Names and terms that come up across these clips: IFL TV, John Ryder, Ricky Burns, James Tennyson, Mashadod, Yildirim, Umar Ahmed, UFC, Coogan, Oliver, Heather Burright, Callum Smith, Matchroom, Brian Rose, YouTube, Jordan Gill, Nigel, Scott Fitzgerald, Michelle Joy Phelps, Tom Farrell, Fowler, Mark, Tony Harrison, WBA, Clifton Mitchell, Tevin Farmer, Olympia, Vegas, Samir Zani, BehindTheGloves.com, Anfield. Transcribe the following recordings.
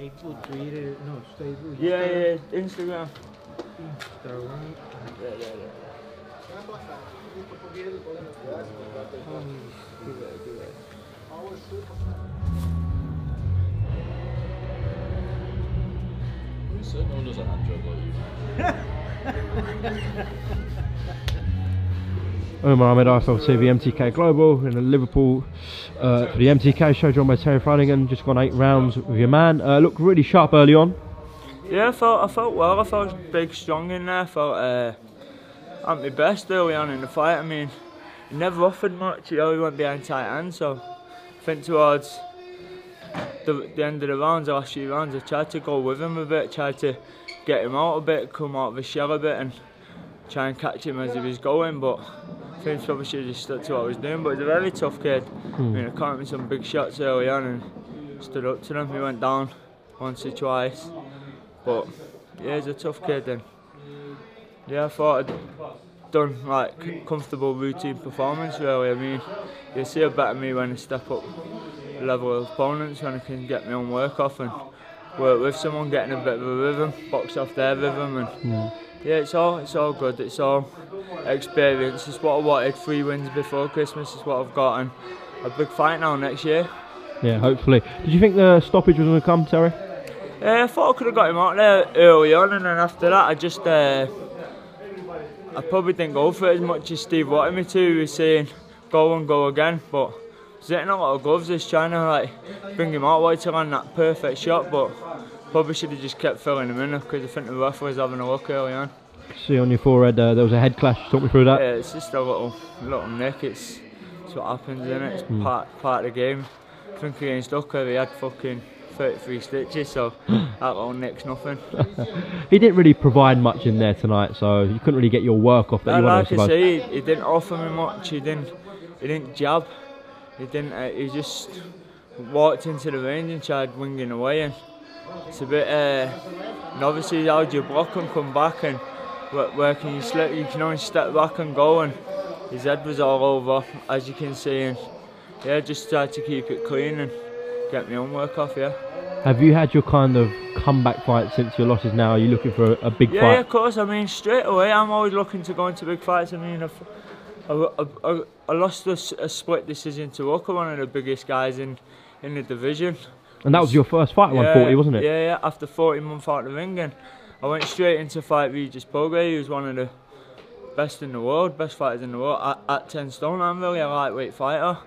Facebook, Twitter, no, Facebook. Yeah, Instagram. Yeah, Instagram. Instagram. Yeah, yeah, yeah. So no one does a hand job like you. Umar Ahmed, IFL TV, MTK Global, in Liverpool for the MTK show, joined by Terry Flanagan. Just gone 8 rounds with your man. Looked really sharp early on. Yeah, I felt well. I felt big, strong in there. I felt at my best early on in the fight. I mean, he never offered much. He always went behind tight hands. So I think towards the end of the rounds, the last few rounds, I tried to go with him a bit, tried to get him out a bit, come out of his shell a bit and try and catch him as he was going, but I think probably should have just stuck to what I was doing. But he's a very tough kid. I mean, I caught him some big shots early on and stood up to them. He went down once or twice, but yeah, he's a tough kid. And yeah, I thought I'd done like comfortable routine performance really. I mean, you'll see a better me when I step up level of opponents, when I can get my own work off and work with someone, getting a bit of a rhythm, box off their rhythm, and yeah, it's all good, it's all experience. It's what I wanted. 3 wins before Christmas is what I've got, and a big fight now next year. Yeah, hopefully. Did you think the stoppage was going to come, Terry? Yeah, I thought I could have got him out there early on, and then after that I just I probably didn't go for it as much as Steve wanted me to. He was saying go and go again, but hitting a lot of gloves, just trying to like bring him out wide to land that perfect shot, but probably should have just kept filling him in because I think the ref was having a look early on. See on your forehead there was a head clash. Talk me through that. Yeah, it's just a little nick. It's what happens in it. It's part of the game. I think against Hooker he had fucking 33 stitches, so that little nick's nothing. He didn't really provide much in there tonight, so you couldn't really get your work off that. You wanted, like I say, he didn't offer me much. He didn't jab. He didn't. He just walked into the range and tried winging away, and it's a bit. And obviously, how do you block and come back, and where can you slip? You can only step back and go, and his head was all over, as you can see. And yeah, just tried to keep it clean and get my own work off. Yeah. Have you had your kind of comeback fight since your losses? Now, are you looking for a big fight? Yeah, of course. I mean, straight away, I'm always looking to go into big fights. I mean, I lost a split decision to Walker, one of the biggest guys in the division. And that was your first fight at 140, wasn't it? Yeah, yeah, after 40 months out of the ring. And I went straight into fight Regis Pogge, who's one of the best in the world, best fighters in the world. At 10 stone, I'm really a lightweight fighter.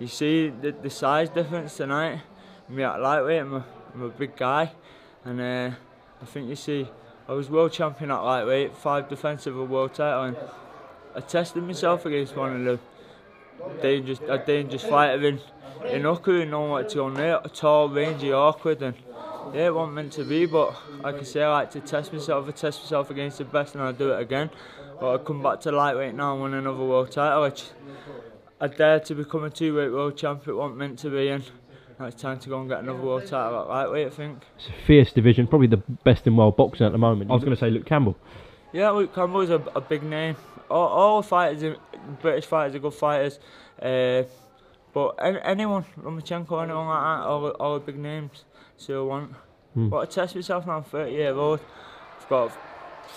You see the size difference tonight. Me at lightweight, I'm a big guy. And I think you see, I was world champion at lightweight, 5 defenses of a world title. And I tested myself against one of the dangerous fighter in Hooker, who known what to go near, tall, rangy, awkward, and yeah, it wasn't meant to be, but like I say, I like to test myself. I test myself against the best and I do it again. But I come back to lightweight now and win another world title. I dare to become a 2-weight world champion, it wasn't meant to be, and now it's time to go and get another world title at lightweight, I think. It's a fierce division, probably the best in world boxing at the moment. I was going to say Luke Campbell. Yeah, Luke Campbell is a big name. All fighters, British fighters, are good fighters. But anyone, Lomachenko, anyone like that, all the big names. So I want. But I test myself now. I'm 30-year-old. I've got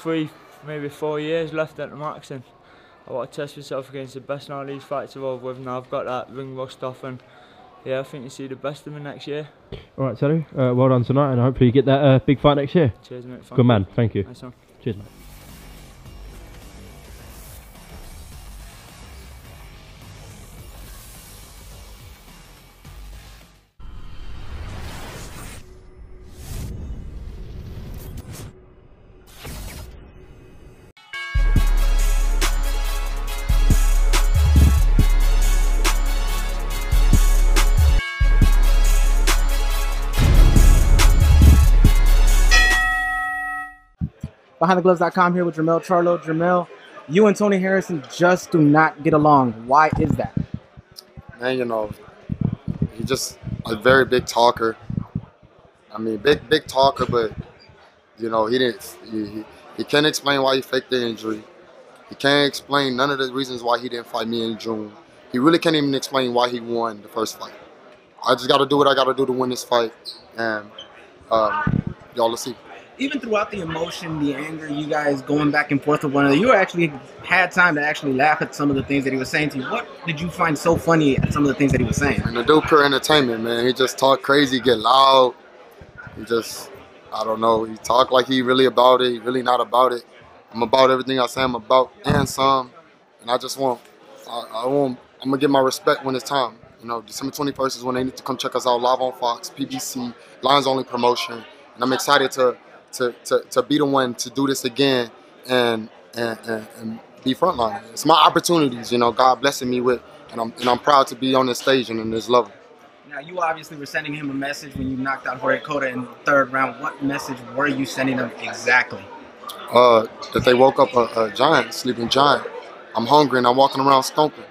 3, maybe 4 years left at the max, and I want to test myself against the best. Now these fights are over with. Now I've got that ring rust off, and yeah, I think you see the best of me next year. All right, Terry. Well done tonight, and hopefully you get that big fight next year. Cheers, mate. Good man. Thank you. Nice one. Cheers, mate. BehindTheGloves.com here with Jermell Charlo. Jermell, you and Tony Harrison just do not get along. Why is that? Man, you know, he's just a very big talker. I mean, big talker, but you know, he can't explain why he faked the injury. He can't explain none of the reasons why he didn't fight me in June. He really can't even explain why he won the first fight. I just got to do what I got to do to win this fight, and y'all will see. Even throughout the emotion, the anger, you guys going back and forth with one another, you actually had time to actually laugh at some of the things that he was saying to you. What did you find so funny at some of the things that he was saying? And the dude, pure entertainment, man. He just talked crazy, get loud. He just, I don't know, he talked like he really about it. He really not about it. I'm about everything I say I'm about and some. And I just want, I'm going to get my respect when it's time. You know, December 21st is when they need to come check us out live on Fox, PBC, Lions Only promotion. And I'm excited to be the one to do this again and be frontline. It's my opportunities, you know, God blessing me with, and I'm proud to be on this stage and in this level. Now, you obviously were sending him a message when you knocked out Jorge Cota in the third round. What message were you sending him exactly? That they woke up a giant, sleeping giant. I'm hungry and I'm walking around stomping.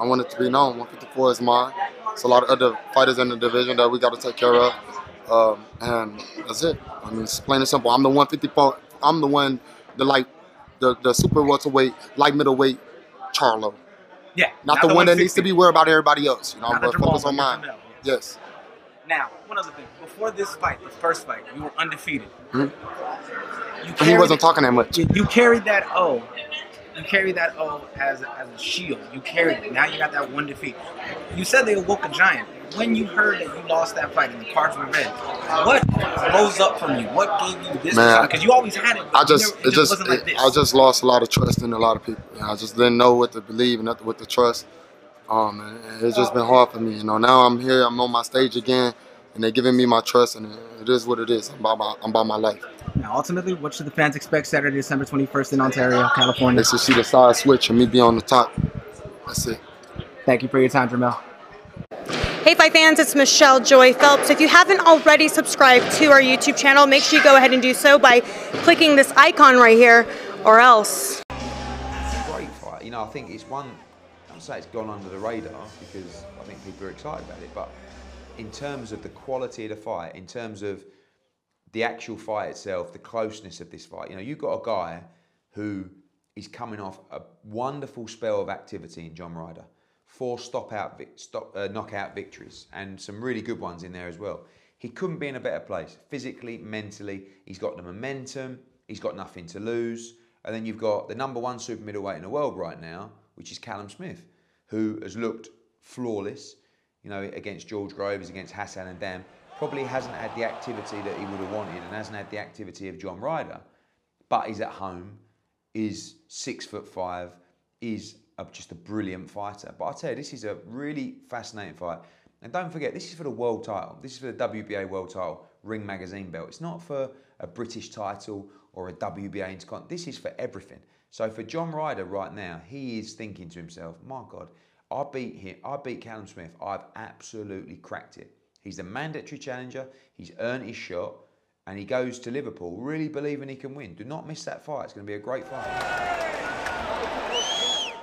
I want it to be known. 154 is mine. It's a lot of other fighters in the division that we got to take care of. And that's it. I mean, it's plain and simple. I'm the 154. I'm the one, the super welterweight, light middleweight, Charlo. Yeah. Not the one that needs to be worried about everybody else. You know, but focus on mine. Yes. Yes. Now, one other thing. Before this fight, the first fight, you were undefeated. Mm-hmm. He wasn't talking that much. You carried that O. You carried that O as a shield. You carried it. Now you got that one defeat. You said they awoke a giant. When you heard that you lost that fight and the cards were red, what rose up from you? What gave you this? Because you always had it. I just lost a lot of trust in a lot of people. You know, I just didn't know what to believe and nothing with the trust. And it's just been hard for me. You know, now I'm here. I'm on my stage again, and they're giving me my trust, and it is what it is. I'm by my life. Now, ultimately, what should the fans expect Saturday, December 21st in Ontario, California? They should see the side switch and me be on the top. That's it. Thank you for your time, Jamel. Hey Fight fans, it's Michelle Joy Phelps. If you haven't already subscribed to our YouTube channel, make sure you go ahead and do so by clicking this icon right here, or else. It's a great fight. You know, I think it's one, I would say it's gone under the radar because I think people are excited about it, but in terms of the quality of the fight, in terms of the actual fight itself, the closeness of this fight, you know, you've got a guy who is coming off a wonderful spell of activity in John Ryder. 4 knockout victories and some really good ones in there as well. He couldn't be in a better place, physically, mentally. He's got the momentum, he's got nothing to lose. And then you've got the #1 super middleweight in the world right now, which is Callum Smith, who has looked flawless, you know, against George Groves, against Hassan and Endam. Probably hasn't had the activity that he would have wanted and hasn't had the activity of John Ryder, but he's at home, is 6'5", is just a brilliant fighter. But I'll tell you, this is a really fascinating fight. And don't forget, this is for the world title. This is for the WBA world title, Ring Magazine belt. It's not for a British title or a WBA intercontinental. This is for everything. So for John Ryder right now, he is thinking to himself, my God, I beat him. I beat Callum Smith. I've absolutely cracked it. He's the mandatory challenger. He's earned his shot. And he goes to Liverpool really believing he can win. Do not miss that fight. It's going to be a great fight.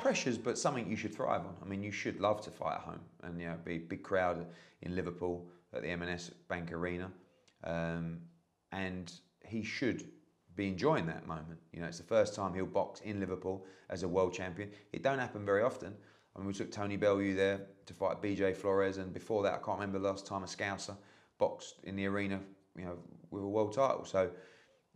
Pressures, but something you should thrive on. I mean, you should love to fight at home, and you know, be a big crowd in Liverpool at the M&S Bank Arena, and he should be enjoying that moment. You know, it's the first time he'll box in Liverpool as a world champion. It don't happen very often. I mean, we took Tony Bellew there to fight BJ Flores, and before that, I can't remember the last time a Scouser boxed in the arena, you know, with a world title. So.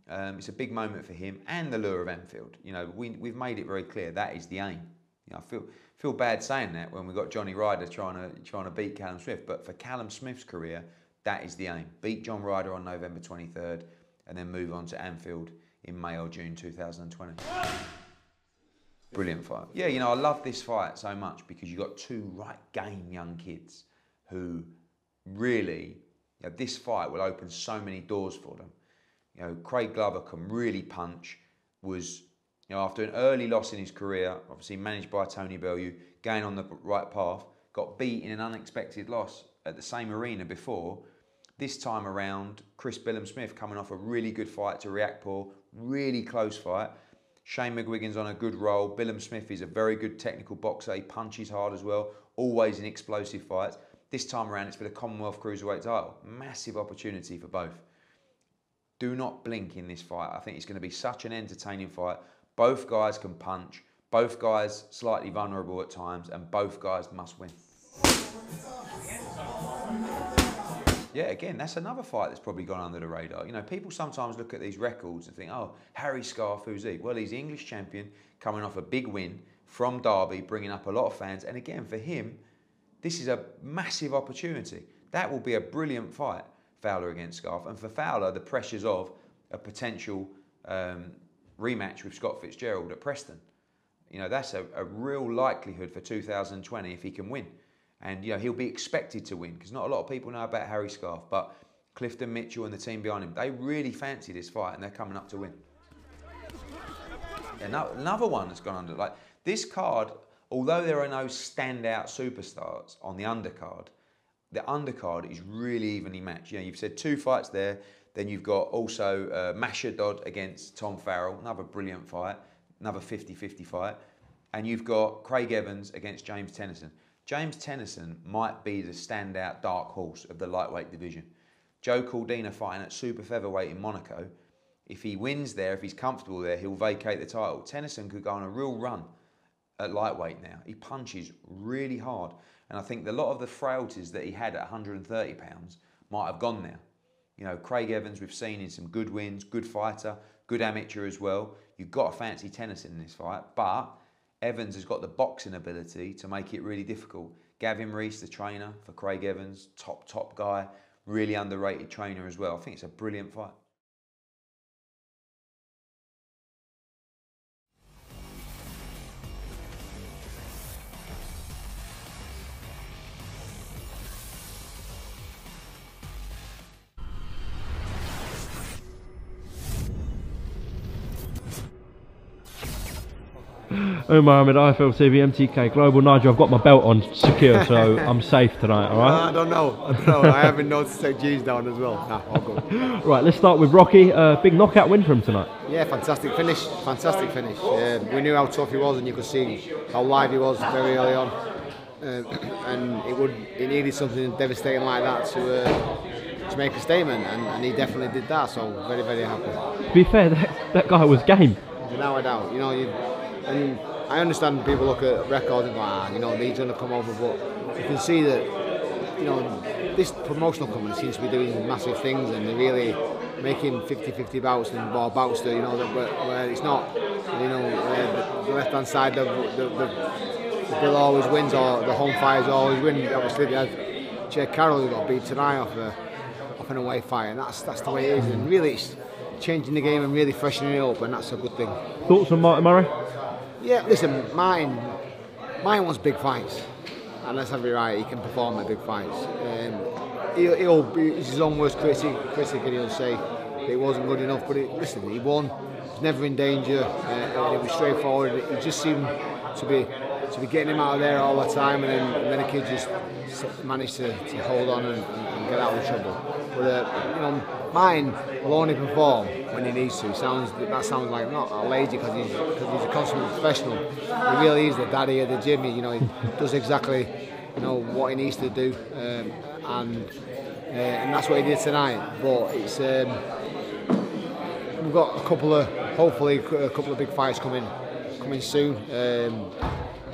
It's a big moment for him and the lure of Anfield. You know, we've made it very clear that is the aim. You know, I feel bad saying that when we've got Johnny Ryder trying to beat Callum Smith, but for Callum Smith's career, that is the aim. Beat John Ryder on November 23rd and then move on to Anfield in May or June 2020. Brilliant fight. Yeah, you know, I love this fight so much because you've got two right game young kids who really, you know, this fight will open so many doors for them. You know, Craig Glover can really punch, was, you know, after an early loss in his career, obviously managed by Tony Bellew, going on the right path, got beat in an unexpected loss at the same arena before. This time around, Chris Billum-Smith coming off a really good fight to Riakpor, really close fight. Shane McGuigan's on a good roll. Billum-Smith is a very good technical boxer. He punches hard as well, always in explosive fights. This time around, it's for the Commonwealth Cruiserweight title. Massive opportunity for both. Do not blink in this fight. I think it's going to be such an entertaining fight. Both guys can punch, both guys slightly vulnerable at times, and both guys must win. Yeah, again, that's another fight that's probably gone under the radar. You know, people sometimes look at these records and think, oh, Harry Scarfe, who's he? Well, he's English champion coming off a big win from Derby, bringing up a lot of fans. And again, for him, this is a massive opportunity. That will be a brilliant fight, Fowler against Scarfe. And for Fowler, the pressures of a potential rematch with Scott Fitzgerald at Preston. You know, that's a real likelihood for 2020 if he can win. And, you know, he'll be expected to win because not a lot of people know about Harry Scarfe. But Clifton Mitchell and the team behind him, they really fancy this fight and they're coming up to win. Another one that's gone under. Like, this card, although there are no standout superstars on the undercard is really evenly matched. You know, you've said two fights there. Then you've got also Mashadod against Tom Farrell, another brilliant fight, another 50-50 fight. And you've got Craig Evans against James Tennyson. James Tennyson might be the standout dark horse of the lightweight division. Joe Cordina fighting at super featherweight in Monaco. If he wins there, if he's comfortable there, he'll vacate the title. Tennyson could go on a real run at lightweight now. He punches really hard. And I think a lot of the frailties that he had at 130 pounds might have gone now. You know, Craig Evans, we've seen in some good wins, good fighter, good amateur as well. You've got to fancy Tennyson in this fight, but Evans has got the boxing ability to make it really difficult. Gavin Reese, the trainer for Craig Evans, top guy, really underrated trainer as well. I think it's a brilliant fight. Umar Ahmed, IFL TV, MTK Global. Nigel, I've got my belt on secure, so I'm safe tonight, all right? I don't know. I haven't noticed to take G's down as well. Nah, I'll go. Right, let's start with Rocky. Big knockout win for him tonight. Yeah, fantastic finish. Fantastic finish. We knew how tough he was, and you could see how live he was very early on. And it needed something devastating like that to make a statement, and he definitely did that, so very, very happy. To be fair, that guy was game. Without a doubt. You know, and I understand people look at records and go, you know, he's going to come over, but you can see that, you know, this promotional company seems to be doing massive things, and they're really making 50-50 bouts and more bouts that, you know, where it's not, you know, the left-hand side, the bill always wins, or the home fighters always win. Obviously, they had Jake Carroll who got beat tonight off an away fight, and that's the way it is, and really it's changing the game and really freshening it up, and that's a good thing. Thoughts on Martin Murray? Yeah, listen, Martin wants big fights, and let's have it right, he can perform at big fights. He'll be his own worst critic, and he'll say that it wasn't good enough, but listen, he won, he was never in danger, and it was straightforward. It just seemed to be getting him out of there all the time, and then the kid just managed to hold on and get out of trouble. But you know, Martin will only perform when he needs to. That sounds like not a lazy, because he's a consummate professional. He really is the daddy of the gym. You know, he does exactly, you know, what he needs to do, and that's what he did tonight. But it's we've got hopefully a couple of big fights coming soon.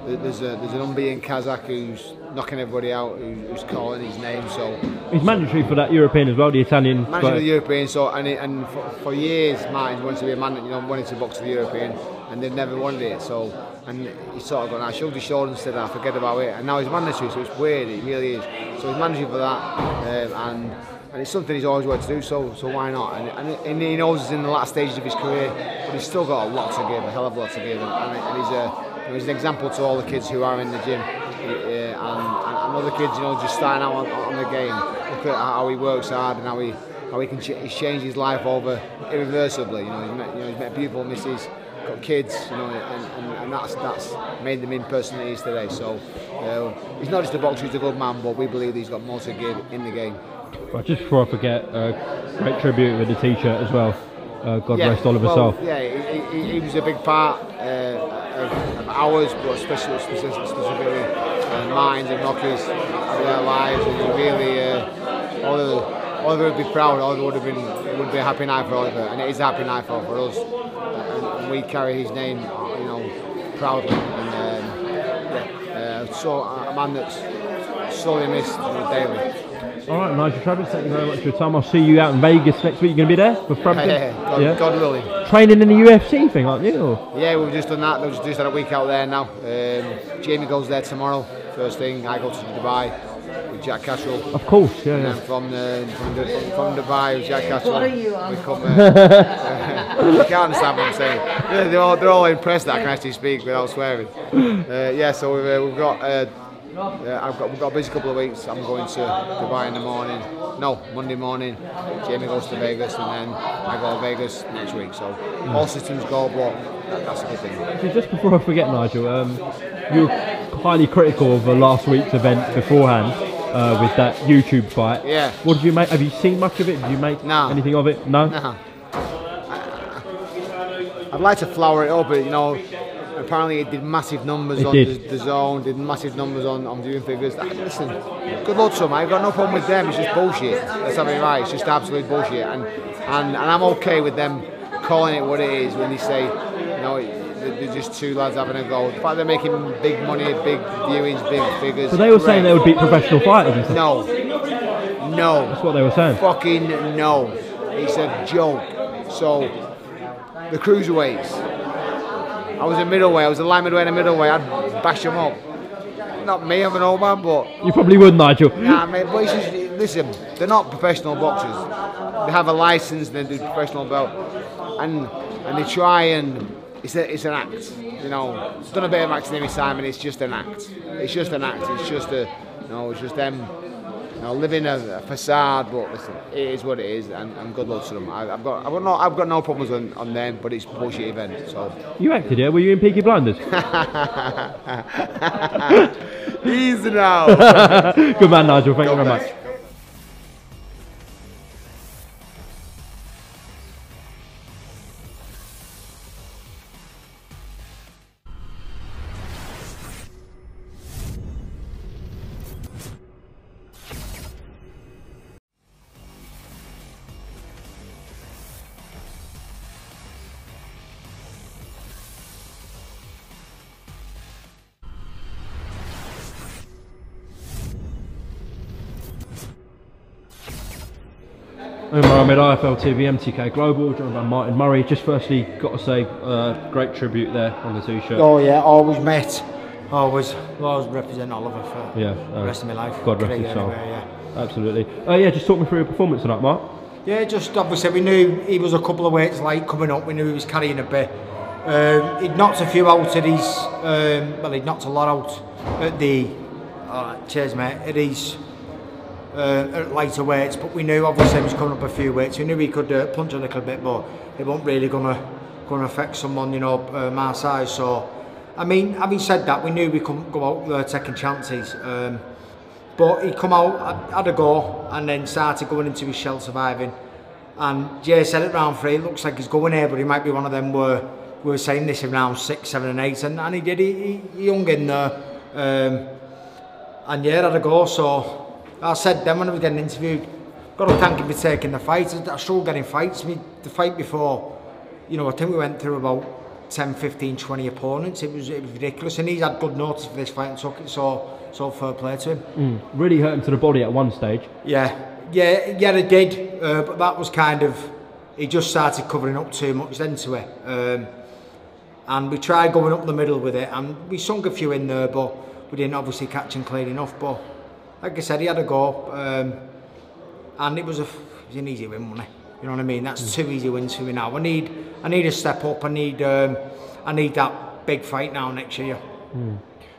There's an unbeaten Kazakh who's knocking everybody out, who's calling his name. So he's mandatory for that European as well, the Italian. Mandatory for the European. So and for years, Martin's wanted to be a man, you know, wanted to box the European, and they've never wanted it. So and he sort of gone, I shrugged his shoulders and said, "I forget about it." And now he's mandatory, so it's weird. It really is. So he's mandatory for that, and it's something he's always wanted to do. So why not? And he knows he's in the last stages of his career, but he's still got a lot to give, a hell of a lot to give, and he's a. He's an example to all the kids who are in the gym, and other kids, you know, just starting out on the game. Look at how he works hard and how he can change his life over irreversibly. You know, he's met beautiful misses, got kids, you know, and that's made them in person he is today. So he's not just a boxer; he's a good man. But we believe he's got more to give in the game. Right, just before I forget, great tribute with the T-shirt as well. God rest Oliver. Well, yeah, he was a big part of ours, but specifically Martin's and Rocky's of their lives, and really Oliver would be proud. Oliver would be a happy night for Oliver, and it is a happy night for us. And we carry his name, you know, proudly. And so a man that's sorely missed daily. All right, Nigel Travis, thank you very much for your time. I'll see you out in Vegas next week. You're going to be there for Frampton? Yeah, God willing. Training in the UFC thing, aren't you? Or? Yeah, we've just done that. We've just done a week out there now. Jamie goes there tomorrow, first thing. I go to Dubai with Jack Cassel. Of course, yeah. And then from Dubai with Jack Cassel. What are you on? We come, you can't understand what I'm saying. They're all impressed that I can actually speak without swearing. Yeah, so we've got... we've got a busy couple of weeks. I'm going to Dubai in the morning. No, Monday morning. Jamie goes to Vegas, and then I go to Vegas next week. So all systems go, but that's a good thing. So just before I forget, Nigel, you were highly critical of last week's event beforehand with that YouTube fight. Yeah. What did you make? Have you seen much of it? Did you make anything of it? No. Nah. I'd like to flower it up, but you know. Apparently it did massive numbers on the zone, did massive numbers on viewing figures. Listen, good luck to them. I've got no problem with them, it's just bullshit. That's something right, it's just absolute bullshit. And I'm okay with them calling it what it is when they say, you know, they're just two lads having a go. The fact they're making big money, big viewings, big figures. So they were saying they would beat professional fighters and stuff? No. No. That's what they were saying. Fucking no. It's a joke. So, the cruiserweights. I was a middleweight, I was a light middleweight and a middleweight, I'd bash them up. Not me, I'm an old man, but... You probably would, Nigel. Nah, mate, but it's just, listen, they're not professional boxers. They have a licence, they do professional belt. And they try and... It's an act, you know. I've done a bit of acting every time, and it's just an act. It's just an act, it's just a... You know, it's just them... You know, living a facade, but listen, it is what it is, and good luck to them. I've got no problems on them, but it's a bullshit event. So you acted here? Were you in Peaky Blinders? Easy now. Good man, Nigel. Thank you very much. Umar Ahmed, IFL TV, MTK Global, joined by Martin Murray. Just firstly, got to say, great tribute there on the t-shirt. Oh yeah, always mate, always represent Oliver for the rest of my life. God rest his soul. Yeah. Absolutely. Yeah, just talk me through your performance tonight, Mark. Yeah, just obviously we knew he was a couple of weights light coming up. We knew he was carrying a bit. He'd knocked a few out at his, well, he'd knocked a lot out at the. Cheers, mate. At his. At lighter weights, but we knew obviously he was coming up a few weights. We knew he could punch a little bit, but it wasn't really gonna affect someone, you know, my size. So, I mean, having said that, we knew we couldn't go out there taking chances. But he come out, had a go, and then started going into his shell, surviving. And Jay said at round 3, it looks like he's going here, but he might be one of them where we were saying this in round 6, 7, and 8, and he did. He hung in there, and yeah, had a go. So. I said then when I was getting interviewed, got to thank him for taking the fight. I struggled getting fights. I mean, the fight before, you know, I think we went through about 10, 15, 20 opponents. It was ridiculous, and he's had good notice for this fight and took it, so fair play to him. Really hurt him to the body at one stage. Yeah, it did, but that was kind of, he just started covering up too much then to it. And we tried going up the middle with it, and we sunk a few in there, but we didn't obviously catch him clean enough, but... Like I said, he had a go, and it was an easy win, wasn't it? You know what I mean? That's two easy wins for me now. I need a step up. I need that big fight now next year.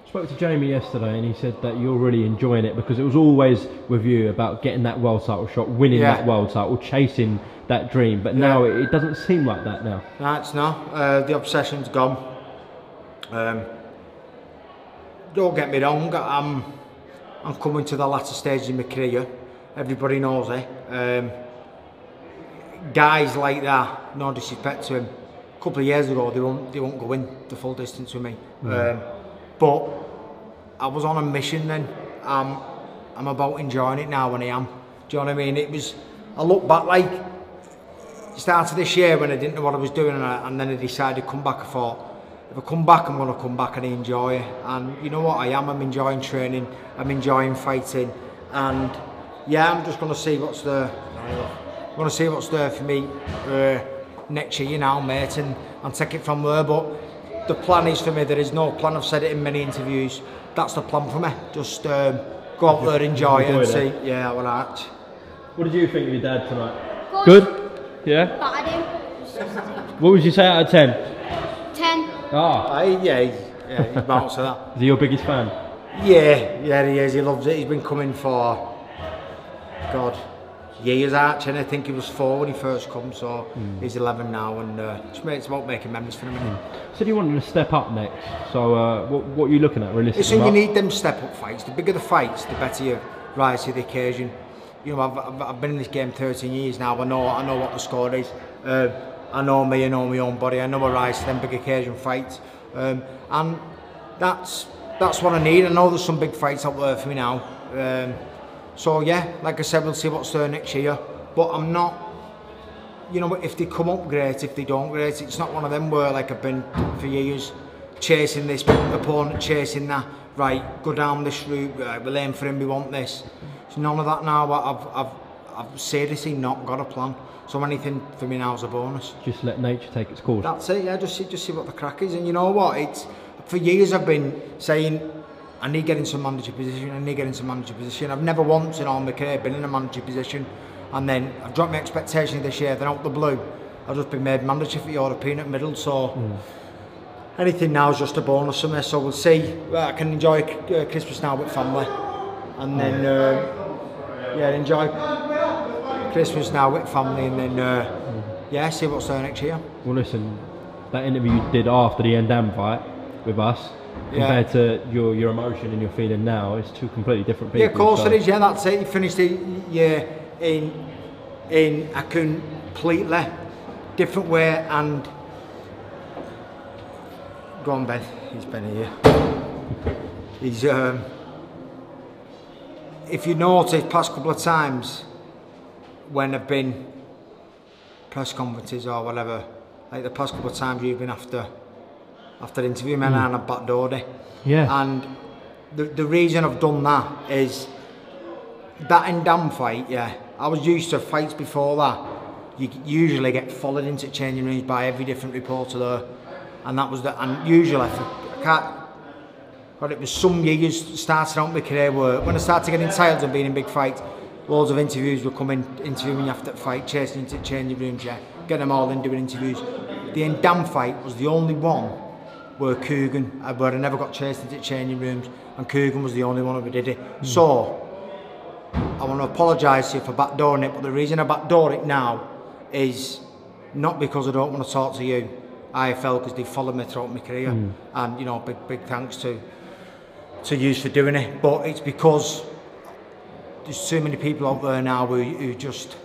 Spoke to Jamie yesterday, and he said that you're really enjoying it because it was always with you about getting that world title shot, winning that world title, chasing that dream. But now it doesn't seem like that now. That's not. The obsession's gone. Don't get me wrong. I'm coming to the latter stage of my career. Everybody knows it. Guys like that, no disrespect to him, a couple of years ago they won't go in the full distance with me. But I was on a mission then. I'm about enjoying it now, and I am. Do you know what I mean? It was. I look back like started this year when I didn't know what I was doing, and then I decided to come back. I thought. If I come back, I'm going to come back and enjoy it. And you know what I am? I'm enjoying training, I'm enjoying fighting, and yeah, I'm just going to see what's there. I'm going to see what's there for me next year now, mate, and take it from there. But the plan is for me, there is no plan. I've said it in many interviews. That's the plan for me. Just go out there, enjoy it, and see. Yeah, all right. What did you think of your dad tonight? Good. Good? Yeah? But I didn't. What would you say out of 10? 10. Oh. Yeah, he's bounced to that. Is he your biggest fan? Yeah, he is. He loves it. He's been coming for, God, years, actually. I think he was 4 when he first come, so he's 11 now, and it's about making memories for him. So you wanted to step up next, so what are you looking at realistically? So you need them step-up fights. The bigger the fights, the better you rise to the occasion. You know, I've been in this game 13 years now. I know what the score is. I know my own body. I know I rise to them big occasion fights, and that's what I need. I know there's some big fights out there for me now. So yeah, like I said, we'll see what's there next year. But I'm not, you know, if they come up, great. If they don't, great. It's not one of them where, like, I've been for years chasing this opponent, chasing that. Right, go down this route. Right, we'll aim for him. We want this. So none of that now. I've seriously not got a plan. So anything for me now is a bonus. Just let nature take its course. That's it. Yeah, just see what the crack is. And you know what? It's for years I've been saying, I need to get into some manager position, I've never once in all my career been in a manager position, and then I've dropped my expectation this year, then out the blue, I've just been made manager for European at middle, so anything now is just a bonus for me, so we'll see. I can enjoy Christmas now with family, and then, yeah, enjoy Christmas now with family, and then, yeah, see what's there next year. Well, listen, that interview you did after the Endam fight with us, compared to your emotion and your feeling now, it's two completely different people. Yeah, of course it is. Yeah, that's it. You finished the year in a completely different way. And go on, Ben. He's been here. He's if you notice, past couple of times when I've been press conferences or whatever, like the past couple of times you've been after the interview, man, and I've backdoored it. Yeah. And the reason I've done that is that Endam fight, yeah, I was used to fights before that. You usually get followed into changing rooms by every different reporter there. And that was the, and usually, it was some years starting out my career where when I started getting tired of being in big fights, loads of interviews were coming, interviewing after the fight, chasing into changing rooms, yeah, getting them all in, doing interviews. The Endam fight was the only one were Coogan, where I never got chased into changing rooms, and Coogan was the only one who did it. So, I want to apologise to you for backdooring it, but the reason I backdoor it now is not because I don't want to talk to you, IFL, because they followed me throughout my career, and, you know, big thanks to you for doing it, but it's because there's too many people out there now who just,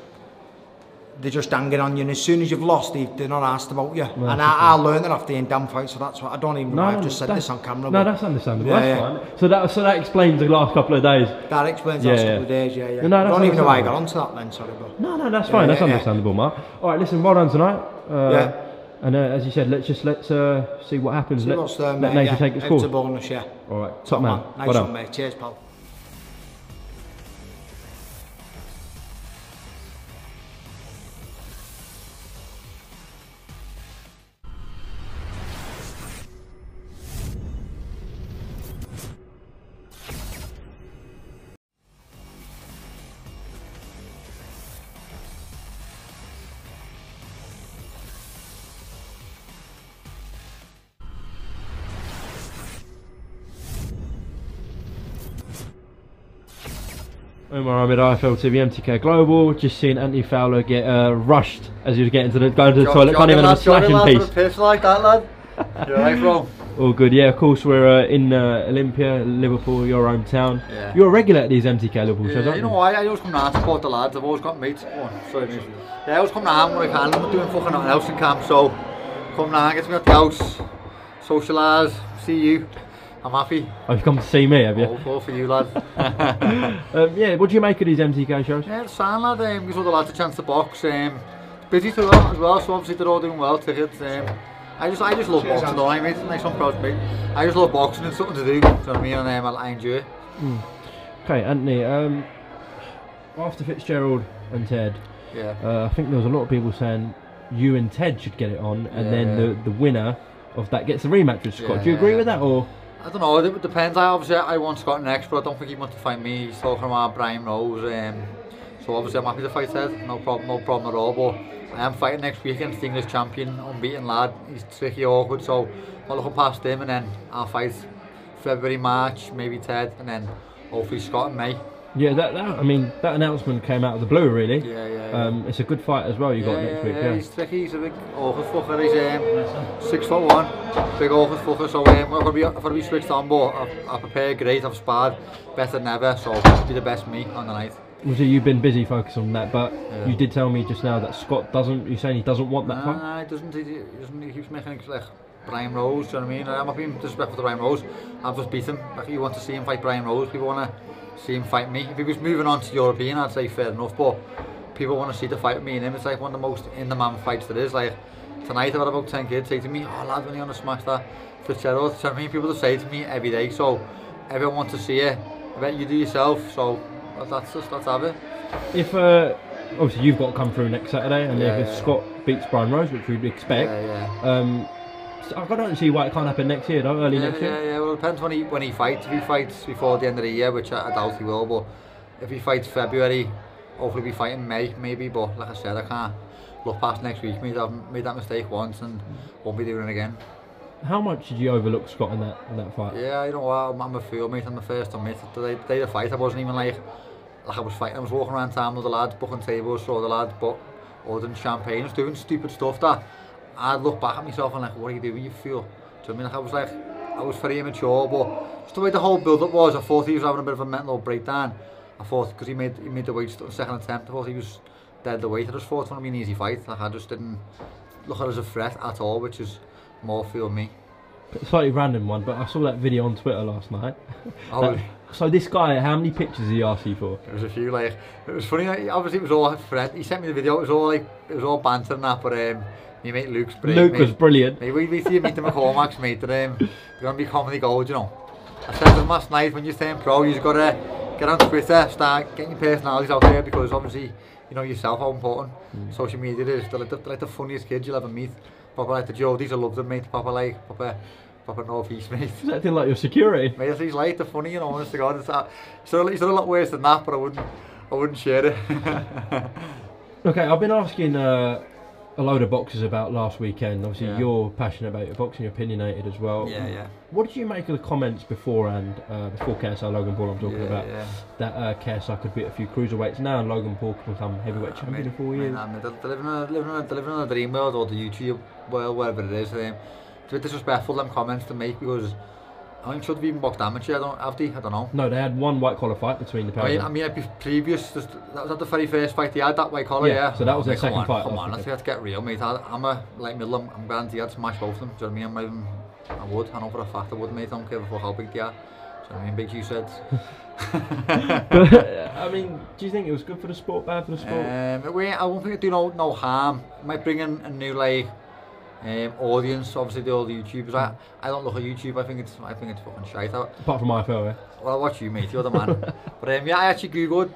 they're just hanging on you, and as soon as you've lost, they're not asked about you. No, and I learned that after the Endam fight, so that's what I don't even know. I've just said this on camera. No, that's understandable. Yeah, that's fine. So that explains the last couple of days. That explains the last couple of days. Yeah, yeah. No, I don't even know why I got onto that then. Sorry, bro. No, that's fine. That's understandable, Mark. All right, listen. Well done tonight. And as you said, let's see what happens. Let nature take its course. It's a bonus. Yeah. All right, top man. Nice one, mate. Cheers, pal. Umar Ahmed, IFL TV, MTK Global. Just seen Anthony Fowler get rushed as he was going to the toilet. Can't even have a slashing piece. Piss like that, lad. You're right, bro. All good. Yeah, of course we're in Olympia, Liverpool, your hometown. Yeah. You're a regular at these MTK Liverpool shows, aren't you? You know why? I always come round to support the lads. I've always got mates. Sorry, mate. Yeah, I always come round when I can. I'm doing fucking nothing else in camp, so come round, get to me at the house, socialise, see you. I'm happy. Oh, you've come to see me, have you? All for you, lad. Yeah, what do you make of these MTK shows? Yeah, it's fine, lad. Gives all the lads a chance to box. Busy through that as well, so obviously they're all doing well, tickets. I just love boxing, though, mate. It's nice one, proud big. I just love boxing, it's something to do, you know what I mean? And I enjoy it. Okay, Anthony, after Fitzgerald and Ted, yeah, I think there was a lot of people saying you and Ted should get it on, and then the winner of that gets a rematch with Scott. Do you agree with that, or? I don't know, it depends. Obviously I want Scott next, but I don't think he wants to fight me. He's talking about Brian Rose, so obviously I'm happy to fight Ted, no problem at all, but I am fighting next week against the English champion, unbeaten lad. He's tricky, awkward, so I'm looking past him, and then I'll fight February, March, maybe Ted, and then hopefully Scott in May. Yeah, that I mean, that announcement came out of the blue, really. Yeah. It's a good fight as well. You got next week. Yeah, he's tricky. He's a big awkward fucker. He's 6'1", big awkward fucker. So I've got to be switched on, but I've prepared great. I've sparred better than ever, so I'll be the best me on the night. So you've been busy focusing on that, but you did tell me just now that Scott doesn't. You're saying he doesn't want that fight? No, he doesn't. He keeps making like Brian Rose. Do you know what I mean? I'm not being disrespectful to Brian Rose. I've just beat him. Like, you want to see him fight Brian Rose? People want to see him fight me. If he was moving on to European, I'd say fair enough. But people want to see the fight with me and him. It's like one of the most in-the-man fights there is. Like tonight, I've had about 10 kids say to me, "Oh lad, when you want to smash that Fitzgerald?" Do you know what I mean? People just say it to me every day. So everyone wants to see it. I bet you do yourself. So. That's have it. If obviously you've got to come through next Saturday, and if Scott beats Brian Rose, which we'd expect, so I don't see why it can't happen next year, though. Early next year. Yeah, well, it depends when he fights. If he fights before the end of the year, which I doubt he will, but if he fights February, hopefully we'll be fighting May, maybe. But like I said, I can't look past next week. I've made that mistake once, and won't be doing it again. How much did you overlook Scott in that fight? Yeah, you know what? I'm a fool, mate. I'm the first to admit. The day of the fight, I wasn't even like I was fighting. I was walking around town with the lads, booking tables, saw the lads, but ordering champagne, I was doing stupid stuff that I look back at myself and like, what are you doing, you fool? Do you know what I mean? Like, I was very immature, but just the way the whole build-up was, I thought he was having a bit of a mental breakdown. I thought because he made the weight second attempt, I thought he was dead the weight. I just thought it was going to be an easy fight. Like, I just didn't look at it as a threat at all, which is more feel me. Slightly random one, but I saw that video on Twitter last night. So this guy, how many pictures did he ask you for? There was a few. Like, it was funny. Like, obviously, it was all Fred. He sent me the video. It was all banter and that. But you mate, Luke's brilliant. Luke was brilliant. Mate, we see you meet the McCormack's, mate. They're gonna be comedy gold, you know. I said to them last night, when you turn pro, you've got to get on Twitter, start getting your personalities out there, because obviously you know yourself how important social media is. They're like the funniest kids you'll ever meet. Papa, like the Jodies, I love them, mate. Papa North East, mate. Is that thing like your security? Mate, he's like the funny, you know, honest to God. It's a lot worse than that, but I wouldn't share it. Okay, I've been asking a load of boxers about last weekend. Obviously, you're passionate about your boxing, you're opinionated as well. Yeah. What did you make of the comments before KSI Logan Paul? I'm talking about that KSI could beat a few cruiserweights now, and Logan Paul could become heavyweight champion in 4 years. They're living in a dream world, or the YouTube world, whatever it is. It's a bit disrespectful, them comments to make, because I think should have even boxed amateur. I don't know. No, they had one white collar fight between the pairs. That was the very first fight they had, that white collar. Yeah. So that was their second fight. Come on, let's get real, mate. I'm guaranteed I'd smash both of them. Do you know what I mean? I know for a fact I would, mate. I don't care for how big they are. Do you know what I mean? Big you said. But I mean, do you think it was good for the sport? Bad for the sport? I don't think it do no harm. It might bring in a new audience, obviously, the old YouTubers. I don't look at YouTube. I think it's fucking shite. Apart from IFL, yeah. Well, I watch you, mate. You're the man. But I actually googled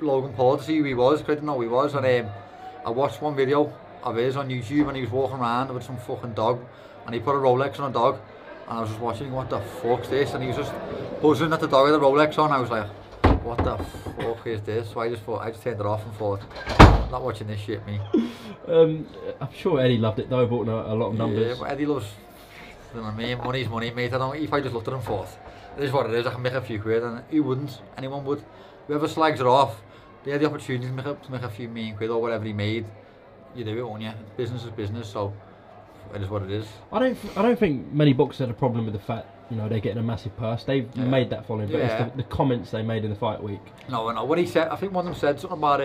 Logan Paul to see who he was, because I didn't know who he was, and I watched one video of his on YouTube, and he was walking around with some fucking dog, and he put a Rolex on a dog, and I was just watching, what the fuck's this? And he was just buzzing at the dog with a Rolex on. I was like, what the fuck is this? So I just turned it off and thought, I'm not watching this shit, me. I'm sure Eddie loved it though, bought a lot of numbers. Yeah, but Eddie loves, you know what I mean? Money's money, mate. If I just looked at him forth, it is what it is. I can make a few quid, and who wouldn't? Anyone would. Whoever slags it off, they had the opportunity to make a few million quid or whatever he made. You do it, won't you? Business is business, so it is what it is. I don't think many boxers had a problem with the fact, you know, they're getting a massive purse. They've made that following, but it's the comments they made in the fight week. No. When he said, I think one of them said something about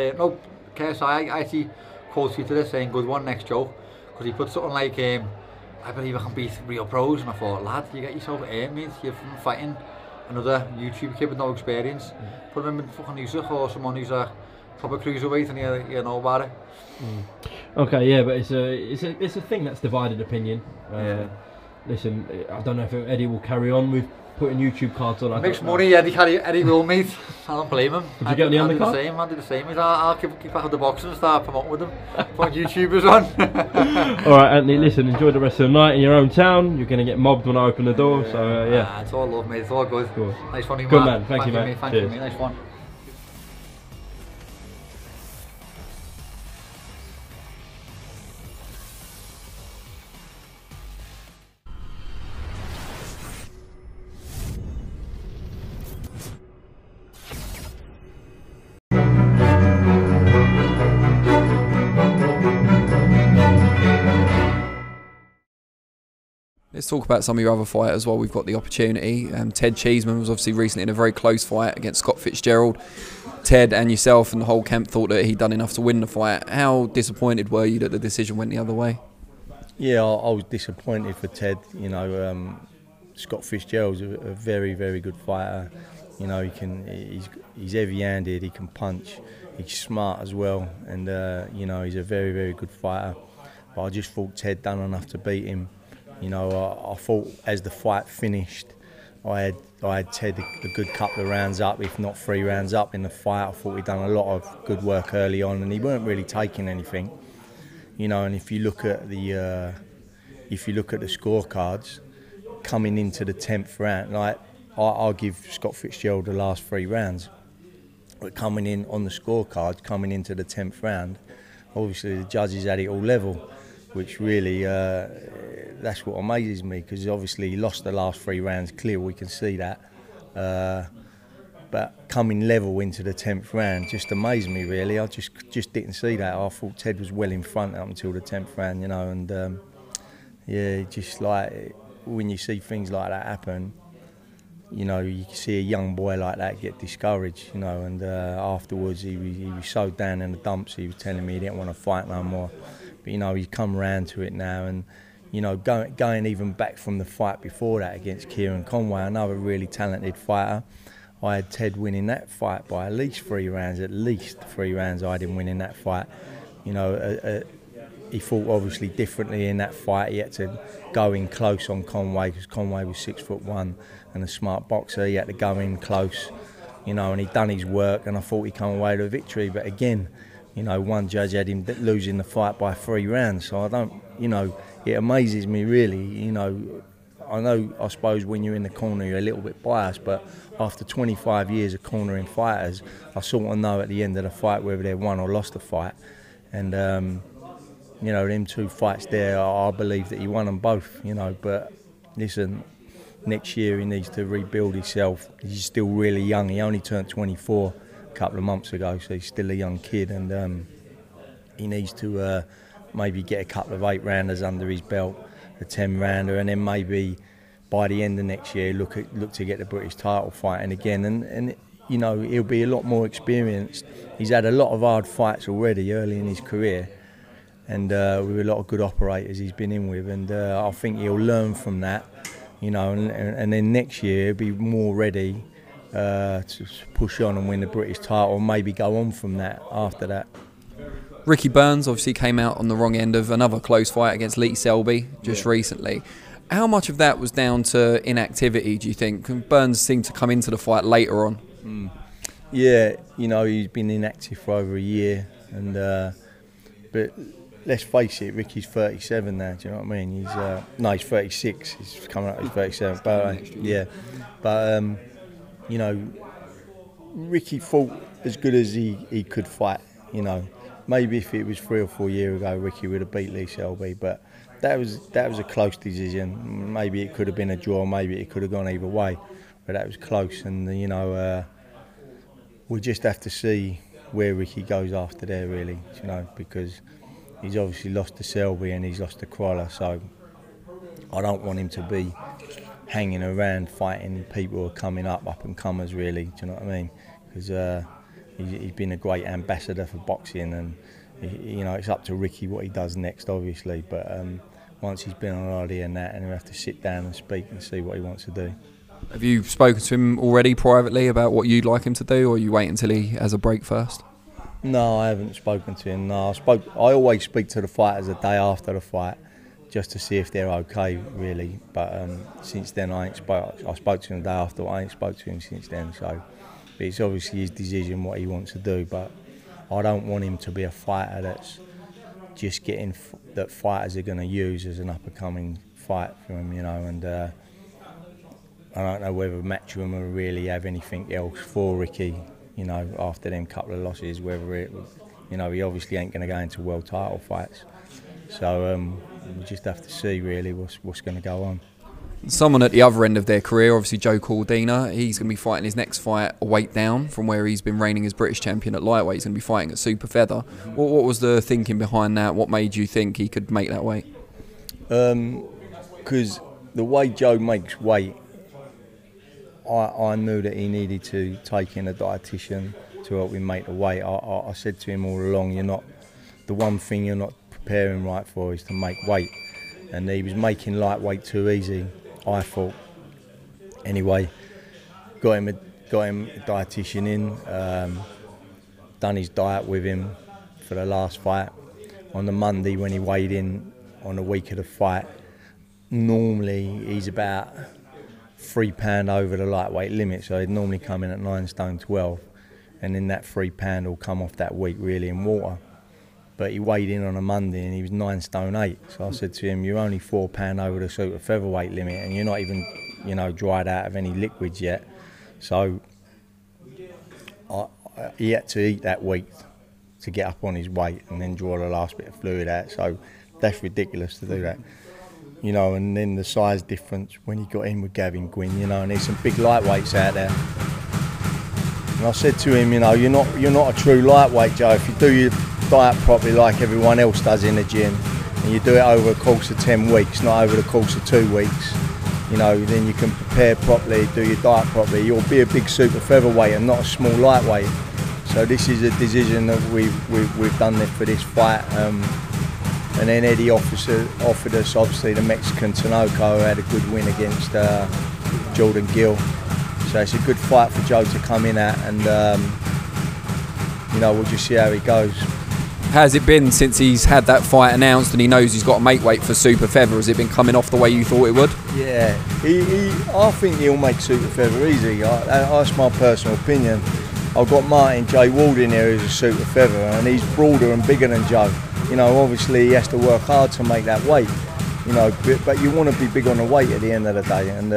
KSI. I actually quotes you to this saying, "Good one, next joke," because he put something like, "I believe I can beat real pros," and I thought, lad, you get yourself aimed, mate. You're from fighting another YouTube kid with no experience. Put him in fucking Usyk or someone who's a proper cruiserweight, and you know about it. Okay, yeah, but it's a thing that's divided opinion. listen, I don't know if Eddie will carry on with putting YouTube cards on. Makes money, Eddie will, mate. I don't blame him. Did you get on the undercard? I do the same. I'll keep out of the box and start promoting with him. Put YouTubers on. Alright, Anthony, listen, enjoy the rest of the night in your own town. You're going to get mobbed when I open the door, so yeah. Nah, it's all love, mate. It's all good. Cool. Nice one, man. Thank you, man. Thank you, mate. Nice one. Let's talk about some of your other fighters while we've got the opportunity. Ted Cheeseman was obviously recently in a very close fight against Scott Fitzgerald. Ted and yourself and the whole camp thought that he'd done enough to win the fight. How disappointed were you that the decision went the other way? Yeah, I was disappointed for Ted. You know, Scott Fitzgerald's a very, very good fighter. You know, he's heavy-handed, he can punch, he's smart as well, and you know, he's a very, very good fighter. But I just thought Ted done enough to beat him. You know, I thought as the fight finished, I had Ted a good couple of rounds up, if not 3 rounds up in the fight. I thought we'd done a lot of good work early on, and he weren't really taking anything. You know, and if you look at the scorecards coming into the 10th round, like I'll give Scott Fitzgerald the last 3 rounds, but coming in on the scorecard, coming into the 10th round, obviously the judges had it all level, which really, that's what amazes me, because obviously he lost the last 3 rounds clear, we can see that. But coming level into the 10th round just amazed me, really. I just didn't see that. I thought Ted was well in front up until the 10th round, you know, and yeah, just like when you see things like that happen, you know, you see a young boy like that get discouraged, you know, and afterwards he was so down in the dumps, he was telling me he didn't want to fight no more. But, you know, he's come round to it now, and, you know, going even back from the fight before that against Kieran Conway, another really talented fighter, I had Ted winning that fight by at least 3 rounds, I had him winning that fight. You know, he fought obviously differently in that fight. He had to go in close on Conway, because Conway was 6'1" and a smart boxer. He had to go in close, you know, and he'd done his work, and I thought he'd come away to a victory, but again, you know, one judge had him losing the fight by 3 rounds. So I don't, you know, it amazes me really. You know, I suppose when you're in the corner, you're a little bit biased, but after 25 years of cornering fighters, I sort of know at the end of the fight whether they won or lost the fight. And, you know, them 2 fights there, I believe that he won them both, you know. But listen, next year he needs to rebuild himself. He's still really young. He only turned 24. Couple of months ago, so he's still a young kid, and he needs to maybe get a couple of 8 rounders under his belt, a 10 rounder, and then maybe by the end of next year look to get the British title fighting again, and you know, he'll be a lot more experienced. He's had a lot of hard fights already early in his career, and with a lot of good operators he's been in with, and I think he'll learn from that, you know, and then next year he'll be more ready to push on and win the British title, and maybe go on from that after that. Ricky Burns obviously came out on the wrong end of another close fight against Lee Selby just recently. How much of that was down to inactivity, do you think? Burns seemed to come into the fight later on. Yeah, you know, he's been inactive for over a year, and but let's face it, Ricky's 37 now, do you know what I mean? He's no, he's 36, he's coming up to his 37th birthday. Yeah, but you know, Ricky fought as good as he could fight, you know. Maybe if it was 3 or 4 years ago, Ricky would have beat Lee Selby, but that was a close decision. Maybe it could have been a draw, maybe it could have gone either way, but that was close, and, you know, we just have to see where Ricky goes after there, really, you know, because he's obviously lost to Selby and he's lost to Crawler, so I don't want him to be hanging around fighting people who are coming up and comers, really, do you know what I mean? Because he's been a great ambassador for boxing, and you know, it's up to Ricky what he does next, obviously, but once he's been on RD and that, and he'll have to sit down and speak and see what he wants to do. Have you spoken to him already privately about what you'd like him to do, or you wait until he has a break first? No, I haven't spoken to him. No, I always speak to the fighters the day after the fight, just to see if they're okay, really. But since then, I spoke to him the day after. I ain't spoke to him since then. So, but it's obviously his decision what he wants to do. But I don't want him to be a fighter that's just getting that fighters are going to use as an up and coming fight for him, you know. And I don't know whether Matchroom will really have anything else for Ricky, you know, after them couple of losses. Whether it, you know, he obviously ain't going to go into world title fights. So we just have to see really what's going to go on. Someone at the other end of their career, obviously Joe Cordina, he's going to be fighting his next fight a weight down from where he's been reigning as British champion at lightweight. He's going to be fighting at super feather. What was the thinking behind that? What made you think he could make that weight? Because the way Joe makes weight, I knew that he needed to take in a dietitian to help him make the weight. I said to him all along, you're not, the one thing you're not preparing right for is to make weight. And he was making lightweight too easy, I thought. Anyway, got him a dietitian in, done his diet with him for the last fight. On the Monday when he weighed in on the week of the fight, normally he's about £3 over the lightweight limit, so he'd normally come in at 9 stone 12, and then that £3 will come off that week really in water. But he weighed in on a Monday and he was 9 stone 8. So I said to him, you're only £4 over the super featherweight limit and you're not even, you know, dried out of any liquids yet. So he had to eat that week to get up on his weight and then draw the last bit of fluid out. So that's ridiculous to do that. You know, and then the size difference when he got in with Gavin Gwynn, you know, and there's some big lightweights out there. And I said to him, you know, you're not a true lightweight, Joe. If you do your diet properly like everyone else does in the gym, and you do it over a course of 10 weeks, not over the course of 2 weeks, you know, then you can prepare properly, do your diet properly. You'll be a big super featherweight and not a small lightweight. So this is a decision that we've done there for this fight. And then Eddie offered us, obviously, the Mexican Tinoco, who had a good win against Jordan Gill. So it's a good fight for Joe to come in at, and, you know, we'll just see how it goes. How's it been since he's had that fight announced and he knows he's got to make weight for super feather? Has it been coming off the way you thought it would? Yeah, I think he'll make super feather easy. That's my personal opinion. I've got Martin J. Ward in here who's a super feather, and he's broader and bigger than Joe. You know, obviously he has to work hard to make that weight, you know, but you want to be big on the weight at the end of the day. And,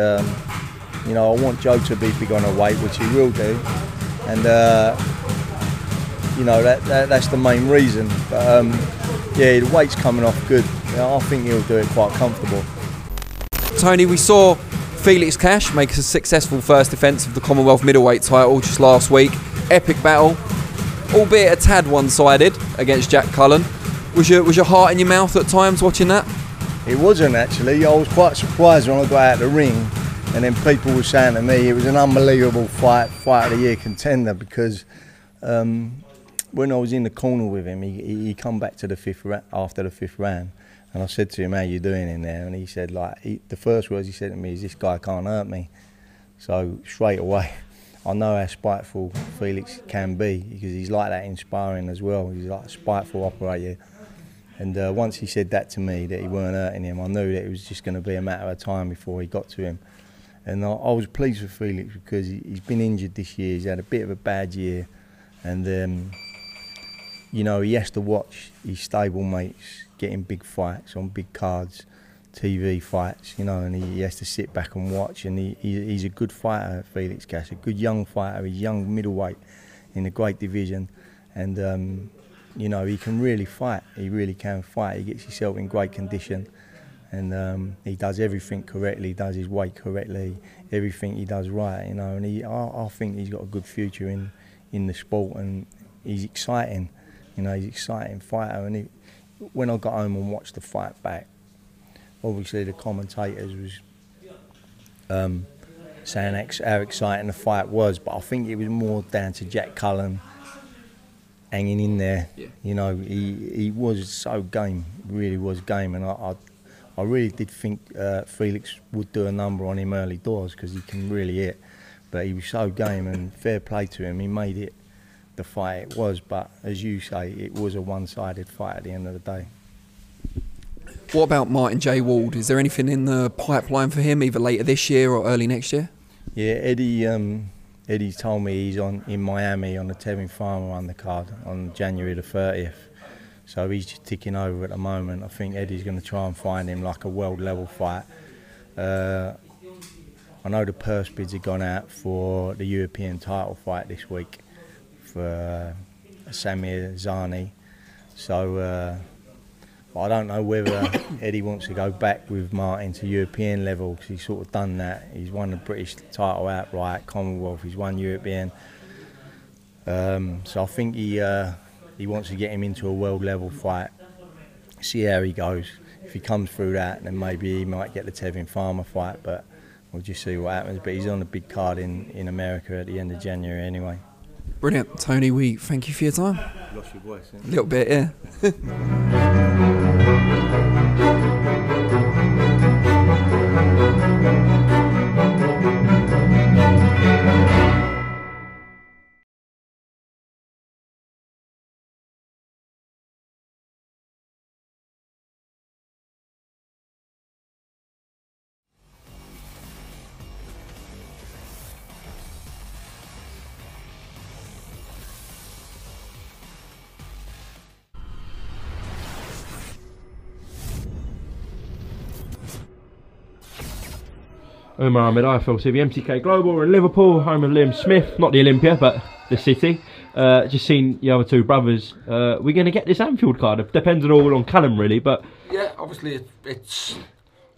you know, I want Joe to be big on the weight, which he will do. And, you know, that's the main reason. But, yeah, the weight's coming off good. You know, I think he'll do it quite comfortable. Tony, we saw Felix Cash make a successful first defence of the Commonwealth middleweight title just last week. Epic battle, albeit a tad one-sided against Jack Cullen. Was your heart in your mouth at times watching that? It wasn't, actually. I was quite surprised when I got out of the ring, and then people were saying to me it was an unbelievable fight of the year contender, because when I was in the corner with him, he come back to the after the fifth round, and I said to him, "How you doing in there?" And he said, like, the first words he said to me is, "This guy can't hurt me." So straight away, I know how spiteful Felix can be, because he's like that inspiring as well. He's like a spiteful operator. And once he said that to me, that he weren't hurting him, I knew that it was just going to be a matter of time before he got to him. And I was pleased with Felix, because he's been injured this year. He's had a bit of a bad year. And, you know, he has to watch his stablemates getting big fights on big cards, TV fights, you know, and he has to sit back and watch. And he's a good fighter, Felix Cash, a good young fighter. He's young middleweight in a great division. And, you know, he can really fight. He really can fight. He gets himself in great condition, and he does everything correctly. He does his weight correctly. Everything he does right, you know. And I think he's got a good future in the sport, and he's exciting. You know, he's an exciting fighter. And when I got home and watched the fight back, obviously the commentators was saying how exciting the fight was, but I think it was more down to Jack Cullen hanging in there. Yeah. You know, he was so game, really was game, and I really did think Felix would do a number on him early doors, because he can really hit, but he was so game, and fair play to him, he made it the fight it was. But as you say, it was a one-sided fight at the end of the day. What about Martin J. Ward? Is there anything in the pipeline for him, either later this year or early next year? Yeah, Eddie told me he's in Miami on the Tevin Farmer undercard on January the 30th. So he's just ticking over at the moment. I think Eddie's going to try and find him like a world level fight. I know the purse bids have gone out for the European title fight this week for Samir Zani. So I don't know whether Eddie wants to go back with Martin to European level, because he's sort of done that. He's won the British title outright, Commonwealth, he's won European. So I think he wants to get him into a world level fight, see how he goes. If he comes through that, then maybe he might get the Tevin Farmer fight, but we'll just see what happens. But he's on a big card in America at the end of January anyway. Brilliant. Tony, we thank you for your time. Lost your voice, didn't you? A little bit, yeah. Umar Ahmed, IFL TV, MTK Global. We're in Liverpool, home of Liam Smith, not the Olympia, but the city. Just seen the other two brothers. We're going to get this Anfield card. It depends all on Callum, really. But yeah, obviously it's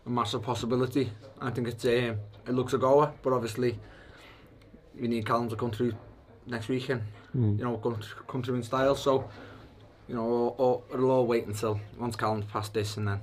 a massive possibility. I think it looks a goer, but obviously we need Callum to come through next weekend. You know, come through in style. So you know, or it'll all wait until once Callum's past this, and then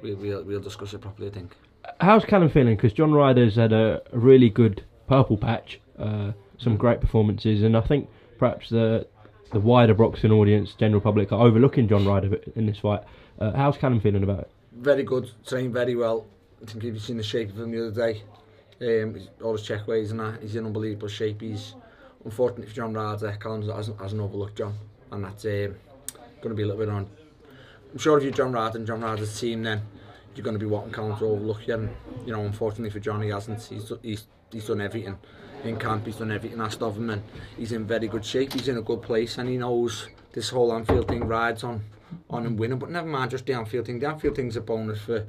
we'll discuss it properly, I think. How's Callum feeling? Because John Ryder's had a really good purple patch, some great performances, and I think perhaps the wider boxing audience, general public, are overlooking John Ryder in this fight. How's Callum feeling about it? Very good, trained very well. I think if you've seen the shape of him the other day, all his check ways and that, he's in unbelievable shape. He's unfortunate for John Ryder, Callum hasn't overlooked John, and that's going to be a little bit on. I'm sure if you're John Ryder and John Ryder's team, then you're going to be wanting Callum to overlook you, and you know, unfortunately for John, he hasn't. He's done everything in camp. He's done everything asked of him, and he's in very good shape. He's in a good place, and he knows this whole Anfield thing rides on him winning. But never mind just the Anfield thing. The Anfield thing's a bonus for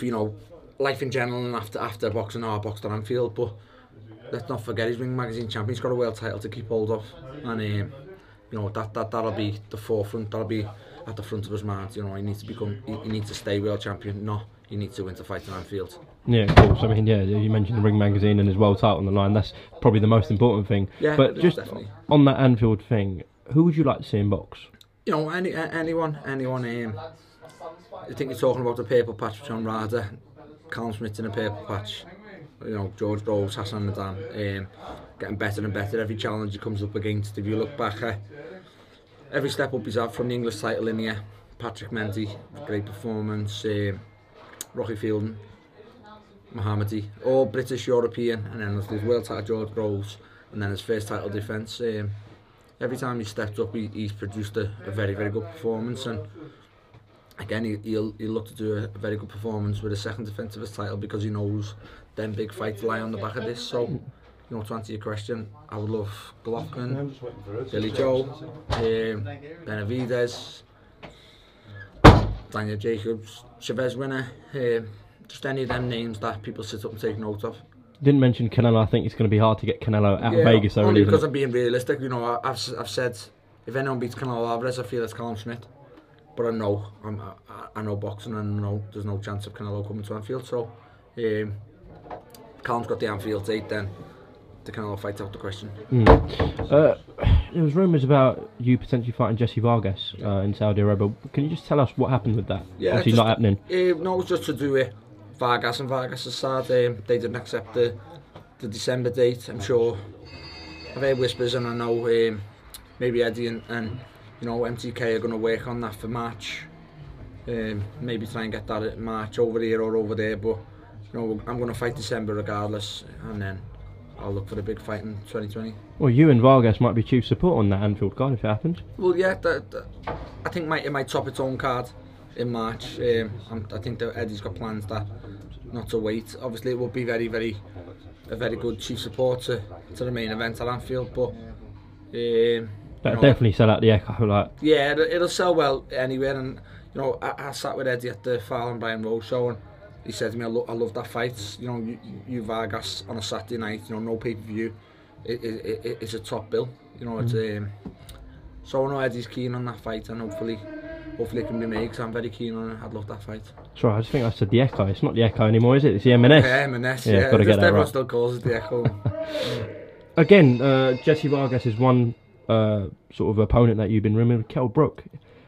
you know, life in general, and after boxing, or boxed at Anfield. But let's not forget he's Ring Magazine champion. He's got a world title to keep hold of, and you know, that'll be the forefront. That'll be at the front of his mind. You know, he needs to become, he needs to stay world champion, not he needs to win to fight in Anfield. Yeah, of course. I mean, yeah, you mentioned the Ring Magazine and his world title on the line. That's probably the most important thing. Yeah, but just definitely on that Anfield thing, who would you like to see in box? You know, anyone. I think you're talking about the purple patch with John Ryder, Callum Smith in a purple patch. You know, George Groves, Hassan Endam, getting better and better every challenge he comes up against. If you look back at every step up he's had, from the English title in here, Patrick Mendy, great performance, Rocky Fielding, Mohammadi, all British, European, and then his world title George Groves, and then his first title defence. Every time he stepped up, he's produced a very, very good performance, and again, he'll look to do a very good performance with a second defence of his title, because he knows them big fights lie on the back of this. So, you know, to answer your question, I would love Glockman, Billy Joel, Benavidez, Daniel Jacobs, Chavez winner, just any of them names that people sit up and take note of. Didn't mention Canelo. I think it's going to be hard to get Canelo out of Vegas. Only because I'm being realistic. You know, I've said if anyone beats Canelo Alvarez, I feel it's Callum Smith. But I know, I know boxing, and I know there's no chance of Canelo coming to Anfield. So Callum's got the Anfield date then. To kind of fight out the question. There was rumours about you potentially fighting Jesse Vargas in Saudi Arabia. Can you just tell us what happened with that? Yeah, obviously not happening. No, it was just to do with Vargas and Vargas's side. They didn't accept the December date. I'm sure I've heard whispers, and I know maybe Eddie and you know, MTK are going to work on that for March. Maybe try and get that in March over here or over there. But you know, I'm going to fight December regardless, and then I'll look for the big fight in 2020. Well, you and Vargas might be chief support on that Anfield card if it happens. Well, yeah, I think it might top its own card. in March. I think that Eddie's got plans that not to wait. Obviously, it would be a very good chief supporter to the main event at Anfield, but that'll definitely sell out the Echo. Like, yeah, it'll sell well anywhere. And you know, I sat with Eddie at the Fowler and Brian Rose show, and he said to me, "I love that fight. You know, you Vargas on a Saturday night. You know, no pay per view. It's a top bill. You know, so I know Eddie's keen on that fight, and hopefully it can be made, because I'm very keen on it. I'd love that fight." That's right. I just think I said the Echo. It's not the Echo anymore, is it? It's the M&S. Yeah, M&S. Yeah, got to get that right. Still calls it the Echo. Again, Jesse Vargas is one sort of opponent that you've been rumored. Kell Brook,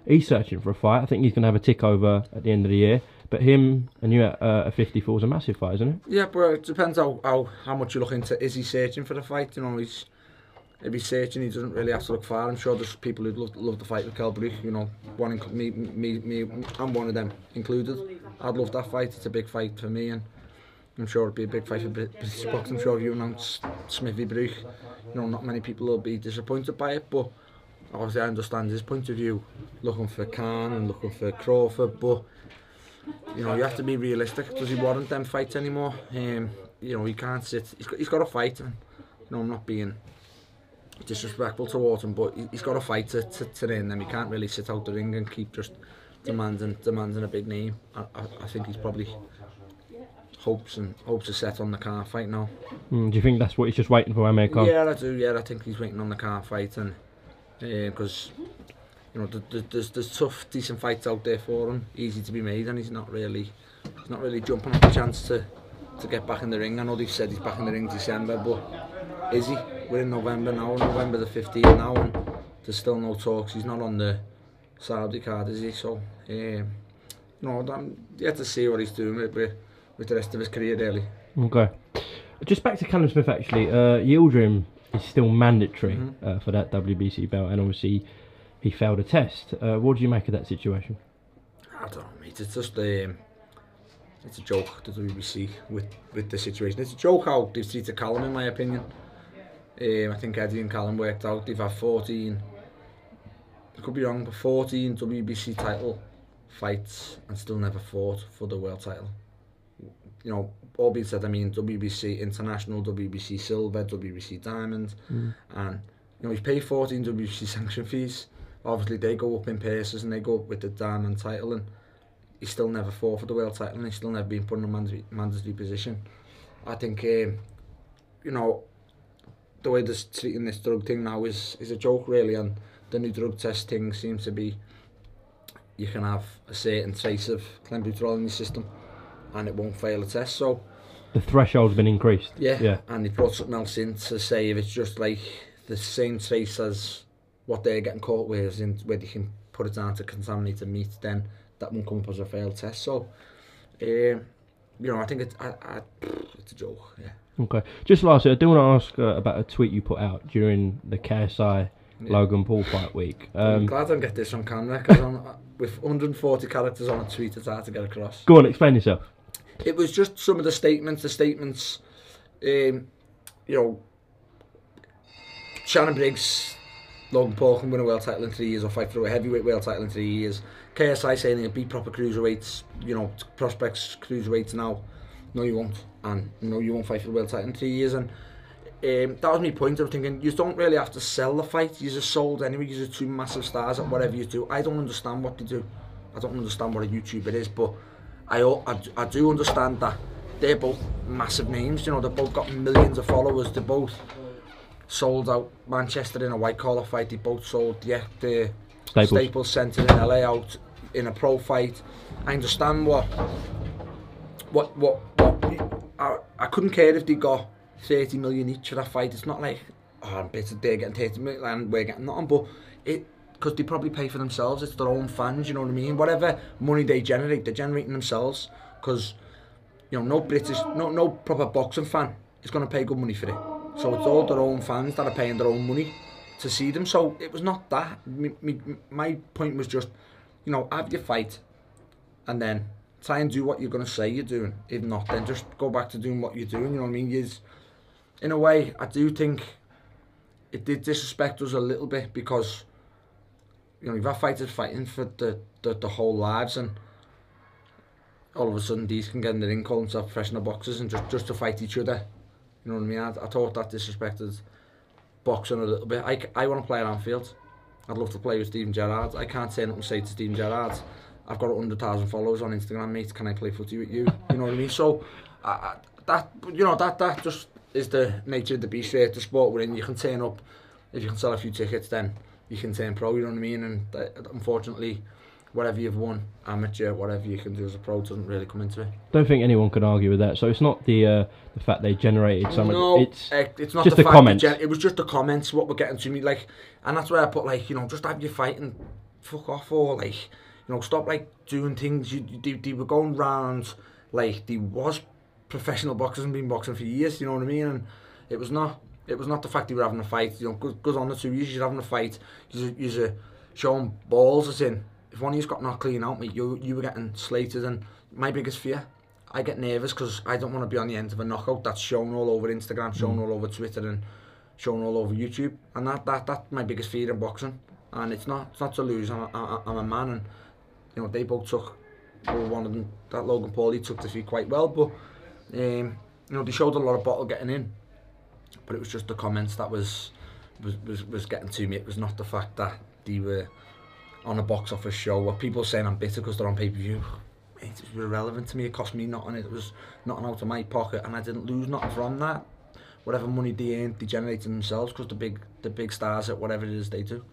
he's searching for a fight. I think he's going to have a tick over at the end of the year. But him and you at a 54 is a massive fight, isn't it? Yeah, but it depends how much you look into. Is he searching for the fight? You know, if he's searching, he doesn't really have to look far. I'm sure there's people who'd love to fight with Kell Brook. You know, me, I'm one of them included. I'd love that fight. It's a big fight for me, and I'm sure it'd be a big fight for British boxing. I'm sure if you announce Smithy Brook, you know, not many people will be disappointed by it. But obviously, I understand his point of view, looking for Khan and looking for Crawford, but you know, you have to be realistic. Does he warrant them fights anymore? You know, he can't sit. He's got to fight, and you know, I'm not being disrespectful towards him, but he's got to fight to win them. He can't really sit out the ring and keep just demanding a big name. I think he's probably hopes are set on the Khan fight now. Do you think that's what he's just waiting for, Amir Khan? Yeah, I do. Yeah, I think he's waiting on the Khan fight, and because you know, there's tough, decent fights out there for him, easy to be made, and he's not really jumping at the chance to get back in the ring. I know they've said he's back in the ring December, but is he? We're in November now, November the 15th now, and there's still no talks. He's not on the Saudi card, is he? So, you know, I'm yet to see what he's doing with the rest of his career, really. Okay. Just back to Callum Smith, actually. Yildirim is still mandatory for that WBC belt, and obviously he failed a test. What do you make of that situation? I don't know, mate. It's just it's a joke, the WBC with the situation. It's a joke how they've treated Callum, in my opinion. I think Eddie and Callum worked out. They've had 14. I could be wrong, but 14 WBC title fights and still never fought for the world title. You know, all being said, I mean WBC International, WBC Silver, WBC Diamond, and you know he's paid 14 WBC sanction fees. Obviously, they go up in purses and they go up with the diamond title, and he still never fought for the world title, and he's still never been put in a mandatory position. I think, you know, the way they're treating this drug thing now is a joke, really, and the new drug test thing seems to be you can have a certain trace of clenbuterol in your system, and it won't fail a test, so the threshold's been increased. Yeah, yeah. And they brought something else in to say if it's just like the same trace as what they're getting caught with, is in where they can put it down to contaminated meat, then that won't come up as a failed test. So, you know, I think it's a joke. Yeah. Okay. Just lastly, I do want to ask about a tweet you put out during the KSI Logan Paul fight week. I'm glad I don't get this on camera, because with 140 characters on a tweet, it's hard to get across. Go on, explain yourself. It was just some of the statements. You know, Shannon Briggs, Logan Paul can win a world title in 3 years, or fight for a heavyweight world title in 3 years. KSI saying he'll beat proper cruiserweights, you know, prospects cruiserweights now. No, you won't, and no, you won't fight for the world title in 3 years. And that was my point. I was thinking, you don't really have to sell the fight. You're just sold anyway. You're two massive stars at whatever you do. I don't understand what they do. I don't understand what a YouTuber is, but I do understand that they're both massive names. You know, they've both got millions of followers. They're both sold out Manchester in a white collar fight. They both sold the Staples Centre in LA out in a pro fight. I understand I couldn't care if they got 30 million each for that fight. It's not like, oh, I'm bitter, they're getting 30 million and we're getting nothing, but because they probably pay for themselves. It's their own fans, you know what I mean? Whatever money they generate, they're generating themselves, because you know, no proper boxing fan is going to pay good money for it. So it's all their own fans that are paying their own money to see them. So it was not that. My point was just, you know, have your fight and then try and do what you're going to say you're doing. If not, then just go back to doing what you're doing, you know what I mean? In a way, I do think it did disrespect us a little bit, because you know, you've had fighters fighting for the whole lives, and all of a sudden these can get in the ring, call themselves professional boxers, and just to fight each other. You know what I mean? I thought that disrespected boxing a little bit. I want to play at Anfield. I'd love to play with Stephen Gerrard. I can't turn up and say to Stephen Gerrard, I've got 100,000 followers on Instagram, mate, can I play footy with you? You know what I mean? So that, you know, that just is the nature of the beast there, the sport we're in. You can turn up, if you can sell a few tickets, then you can turn pro, you know what I mean? And unfortunately, whatever you've won, amateur, whatever you can do as a pro, doesn't really come into it. Don't think anyone could argue with that. So it's not the fact they generated so much. No, it's not just the comments. It was just the comments, what were getting to me, like, and that's where I put, like, you know, just have your fight and fuck off, or like, you know, stop like doing things. They were going round like they was professional boxers and been boxing for years. You know what I mean? And it was not. It was not the fact they were having a fight. You know, good on the 2 years you're having a fight. You're showing balls as in. If one of you's got knocked clean out, mate, you were getting slated. And my biggest fear, I get nervous because I don't want to be on the end of a knockout that's shown all over Instagram, shown all over Twitter, and shown all over YouTube. And that's my biggest fear in boxing. And it's not to lose. I'm a man, and you know they both took. Well, one of them, that Logan Paul, he took the feet quite well, but you know they showed a lot of bottle getting in. But it was just the comments that was getting to me. It was not the fact that they were on a box office show where people are saying I'm bitter because they're on pay-per-view. Mate, it was irrelevant to me. It cost me nothing. It was nothing out of my pocket, and I didn't lose nothing from that. Whatever money they earned, they generated themselves because the big stars at whatever it is they do.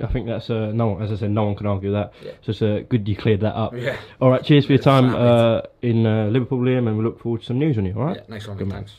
I think that's no. As I said, no one can argue that. Yeah. So it's good you cleared that up. Yeah. All right. Cheers for your time in Liverpool, Liam, and we look forward to some news on you. All right. Yeah, nice one. Good man. Thanks.